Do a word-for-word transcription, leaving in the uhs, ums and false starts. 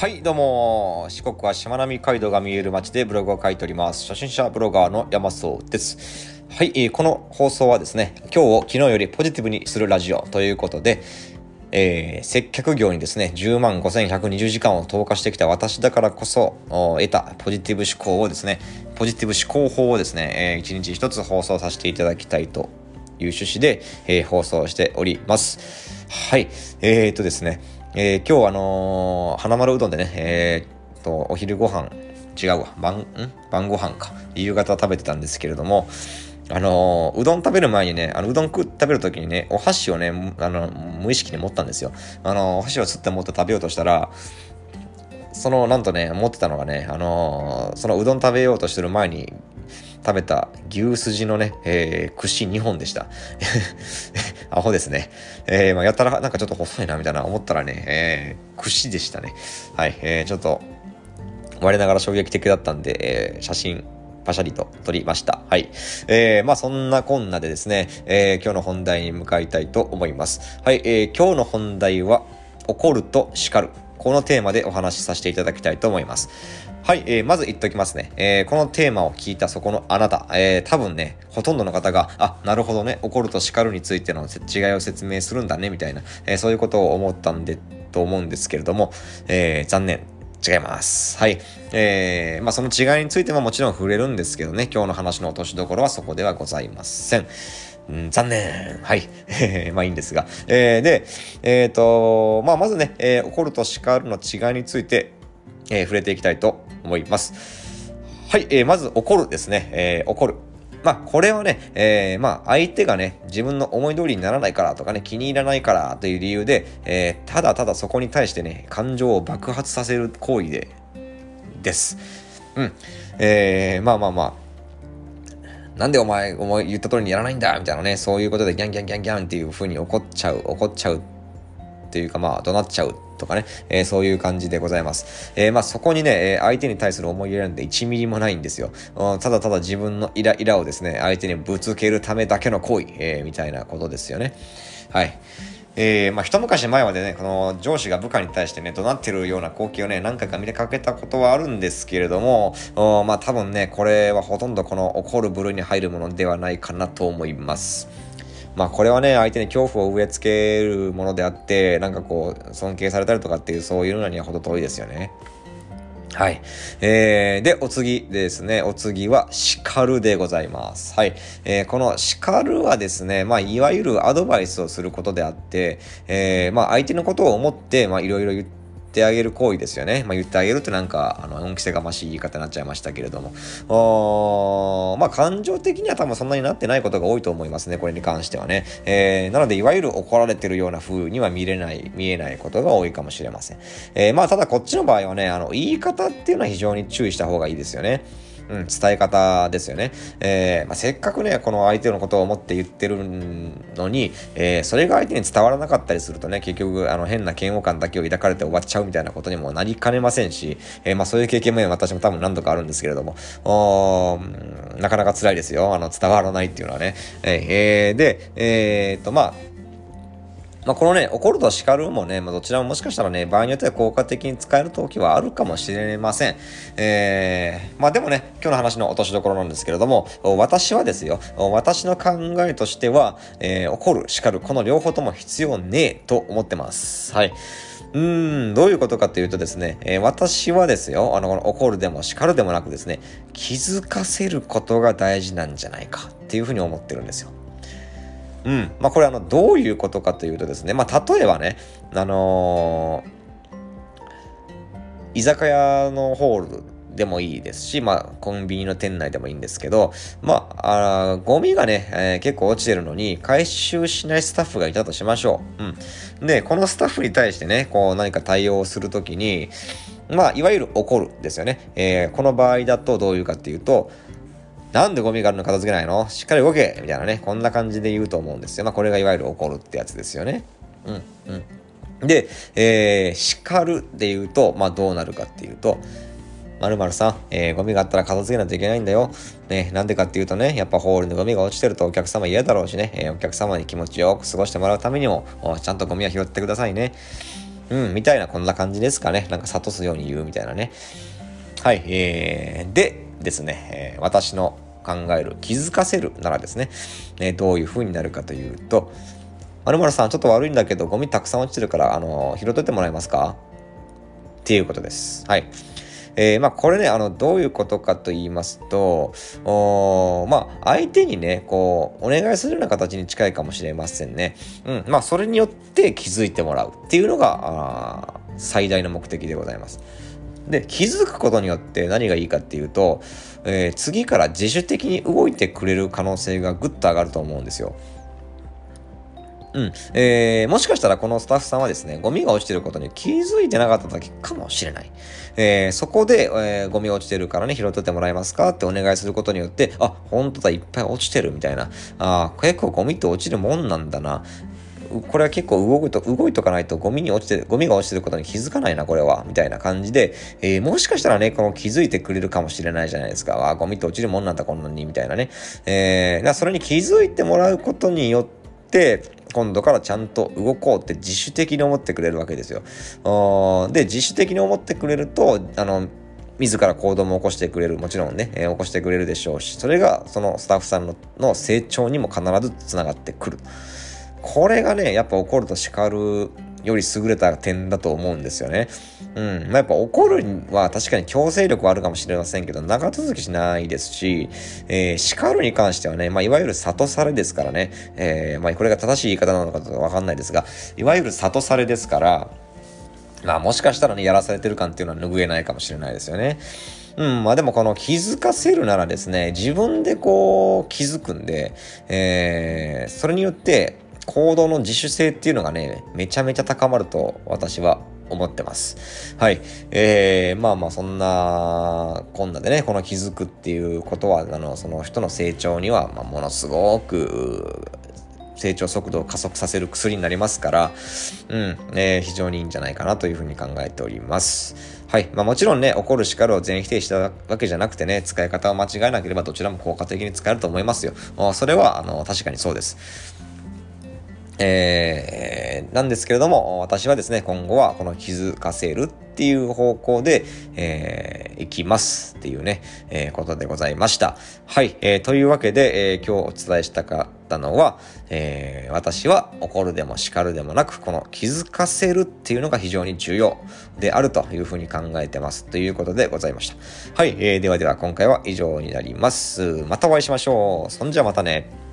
はいどうも、四国はしまなみ海道が見える町でブログを書いております、初心者ブロガーの山荘です。はいこの放送はですね、今日を昨日よりポジティブにするラジオということで、えー、接客業にですねじゅうまんごせんひゃくにじゅうじかんを投下してきた私だからこそ得たポジティブ思考をですねポジティブ思考法をですね、えー、いちにちひとつ放送させていただきたいという趣旨で、えー、放送しております。はいえー、っとですねえー、今日あのー、花丸うどんでね、えー、っとお昼ご飯違うわ晩ん晩ご飯か夕方食べてたんですけれども、あのー、うどん食べる前にねあのうどん食べる時にねお箸をねあの無意識に持ったんですよ。あのー、お箸をつって持って食べようとしたら、そのなんとね持ってたのがね、あのー、そのうどん食べようとしてる前に食べた牛すじのね、えー、串にほんでした。アホですね。えー、まあやたらなんかちょっと細いなみたいな思ったらね、えー、串でしたね。はい、えー、ちょっと我ながら衝撃的だったんで、えー、写真パシャリと撮りました。はい、えー、まあそんなこんなでですね、えー、今日の本題に向かいたいと思います。はい、えー、今日の本題は怒ると叱る。このテーマでお話しさせていただきたいと思います。はい、えー、まず言っときますね、えー。このテーマを聞いたそこのあなた、えー、多分ね、ほとんどの方が、あ、なるほどね、怒ると叱るについての違いを説明するんだね、みたいな、えー、そういうことを思ったんで、と思うんですけれども、えー、残念、違います。はい。えー、まあその違いについてももちろん触れるんですけどね、今日の話の落としどころはそこではございません。うん、残念。はい。まあいいんですが。えー、で、えっと、まあまずね、えー、怒ると叱るの違いについて、えー、触れていきたいと思います。はい。えー、まず怒るですね。えー、怒る。まあこれはね、えー、まあ相手がね、自分の思い通りにならないからとかね、気に入らないからという理由で、えー、ただただそこに対してね、感情を爆発させる行為で、です。うん。えー、まあまあまあ。なんでお前、お前言った通りにやらないんだみたいなね、そういうことでギャンギャンギャンギャンっていう風に怒っちゃう、怒っちゃうっていうかまあ怒鳴っちゃうとかね、えー、そういう感じでございます。えー、まあそこにね、えー、相手に対する思い入れなんていちミリもないんですよ。ただただ自分のイライラをですね、相手にぶつけるためだけの行為、えー、みたいなことですよね。はい。えー、まあ一昔前までね、この上司が部下に対してね、怒鳴ってるような光景をね、何回か見かけたことはあるんですけれども、まあ多分ね、これはほとんどこの怒る部類に入るものではないかなと思います。まあこれはね、相手に恐怖を植え付けるものであって、なんかこう、尊敬されたりとかっていう、そういうのにはほど遠いですよね。はい。えー、で、お次ですね。お次は、叱るでございます。はい。えー、この叱るはですね、まあ、いわゆるアドバイスをすることであって、えー、まあ、相手のことを思って、まあ、いろいろ言ってあげる行為ですよね。まあ、言ってあげるってなんか、あの、恩着せがましい言い方になっちゃいましたけれども。おー、まあ、感情的には多分そんなになってないことが多いと思いますね。これに関してはね。えー、なので、いわゆる怒られてるような風には見れない、見えないことが多いかもしれません。えー、まあ、ただこっちの場合はね、あの、言い方っていうのは非常に注意した方がいいですよね。うん、伝え方ですよね。えー、まあ、せっかくね、この相手のことを思って言ってるのに、えー、それが相手に伝わらなかったりするとね、結局、あの、変な嫌悪感だけを抱かれて終わっちゃうみたいなことにもなりかねませんし、えー、まあ、そういう経験も私も多分何度かあるんですけれども、おー、なかなか辛いですよ。あの、伝わらないっていうのはね。えー、で、えーっと、まあ、まあ、このね、怒ると叱るもね、まあ、どちらももしかしたらね、場合によっては効果的に使える時はあるかもしれません。えー、まあでもね、今日の話の落としどころなんですけれども、私はですよ、私の考えとしては、えー、怒る、叱る、この両方とも必要ねえと思ってます。はい。うーん、どういうことかというとですね、えー、私はですよ、あの、この怒るでも叱るでもなくですね、気づかせることが大事なんじゃないかっていうふうに思ってるんですよ。うんまあ、これあのどういうことかというとですね、まあ、例えばね、あのー、居酒屋のホールでもいいですし、まあ、コンビニの店内でもいいんですけど、まあ、あゴミがね、えー、結構落ちてるのに回収しないスタッフがいたとしましょう。うん、でこのスタッフに対してねこう何か対応するときに、まあ、いわゆる怒るですよね、えー、この場合だとどういうかっていうと、なんでゴミがあるの片付けないのしっかり動けみたいなね、こんな感じで言うと思うんですよ。まあこれがいわゆる怒るってやつですよね。うんうん。で、えー、叱るで言うと、まあどうなるかっていうと、〇〇さん、えー、ゴミがあったら片付けないといけないんだよ。ね、なんでかっていうとね、やっぱホールのゴミが落ちてるとお客様嫌だろうしね、えー、お客様に気持ちよく過ごしてもらうためにも、ちゃんとゴミは拾ってくださいね。うん、みたいな、こんな感じですかね。なんか諭すように言うみたいなね。はい、えー、でですね、えー、私の考える、気づかせるならですね、えー、どういう風になるかというと、〇〇さんちょっと悪いんだけどゴミたくさん落ちてるから、あのー、拾っててもらえますかっていうことです。はい、えー、まあこれね、あのどういうことかと言いますと、おまあ相手にねこうお願いするような形に近いかもしれませんね。うん、まあそれによって気づいてもらうっていうのがあ最大の目的でございます。で、気づくことによって何がいいかっていうと、えー、次から自主的に動いてくれる可能性がぐっと上がると思うんですよ。うん、えー、もしかしたらこのスタッフさんはですね、ゴミが落ちてることに気づいてなかっただけかもしれない。えー、そこで、えー、ゴミ落ちてるからね、拾っててもらえますかってお願いすることによって、あ、ほんとだ、いっぱい落ちてるみたいな。あー、結構ゴミって落ちるもんなんだな。これは結構動くと、動いとかないとゴミに落ちてる、ゴミが落ちてることに気づかないな、これは。みたいな感じで、えー、もしかしたらね、この気づいてくれるかもしれないじゃないですか。わー、ゴミって落ちるもんなんだ、こんなに、みたいなね。えー、だからそれに気づいてもらうことによって、今度からちゃんと動こうって自主的に思ってくれるわけですよ。で、自主的に思ってくれると、あの、自ら行動も起こしてくれる、もちろんね、えー、起こしてくれるでしょうし、それがそのスタッフさんの、の成長にも必ずつながってくる。これがね、やっぱ怒ると叱るより優れた点だと思うんですよね。うん。まあ、やっぱ怒るには確かに強制力はあるかもしれませんけど、長続きしないですし、えー、叱るに関してはね、まあ、いわゆる諭されですからね、えー、まあ、これが正しい言い方なのかとわかんないですが、いわゆる諭されですから、まあ、もしかしたらね、やらされてる感っていうのは拭えないかもしれないですよね。うん、まあでもこの気づかせるならですね、自分でこう気づくんで、えー、それによって、行動の自主性っていうのがね、めちゃめちゃ高まると私は思ってます。はい。えー、まあまあそんな、こんなでね、この気づくっていうことは、あの、その人の成長には、まあ、ものすごく、成長速度を加速させる薬になりますから、うん、えー、非常にいいんじゃないかなというふうに考えております。はい。まあもちろんね、怒る叱るを全否定したわけじゃなくてね、使い方を間違えなければどちらも効果的に使えると思いますよ。それは、あの、確かにそうです。えー、なんですけれども、私はですね、今後はこの気づかせるっていう方向で、えー、いきますっていうね、えー、ことでございました。はい、えー、というわけで、えー、今日お伝えしたかったのは、えー、私は怒るでも叱るでもなく、この気づかせるっていうのが非常に重要であるというふうに考えてますということでございました。はい、えー、ではでは今回は以上になります。またお会いしましょう。そんじゃまたね。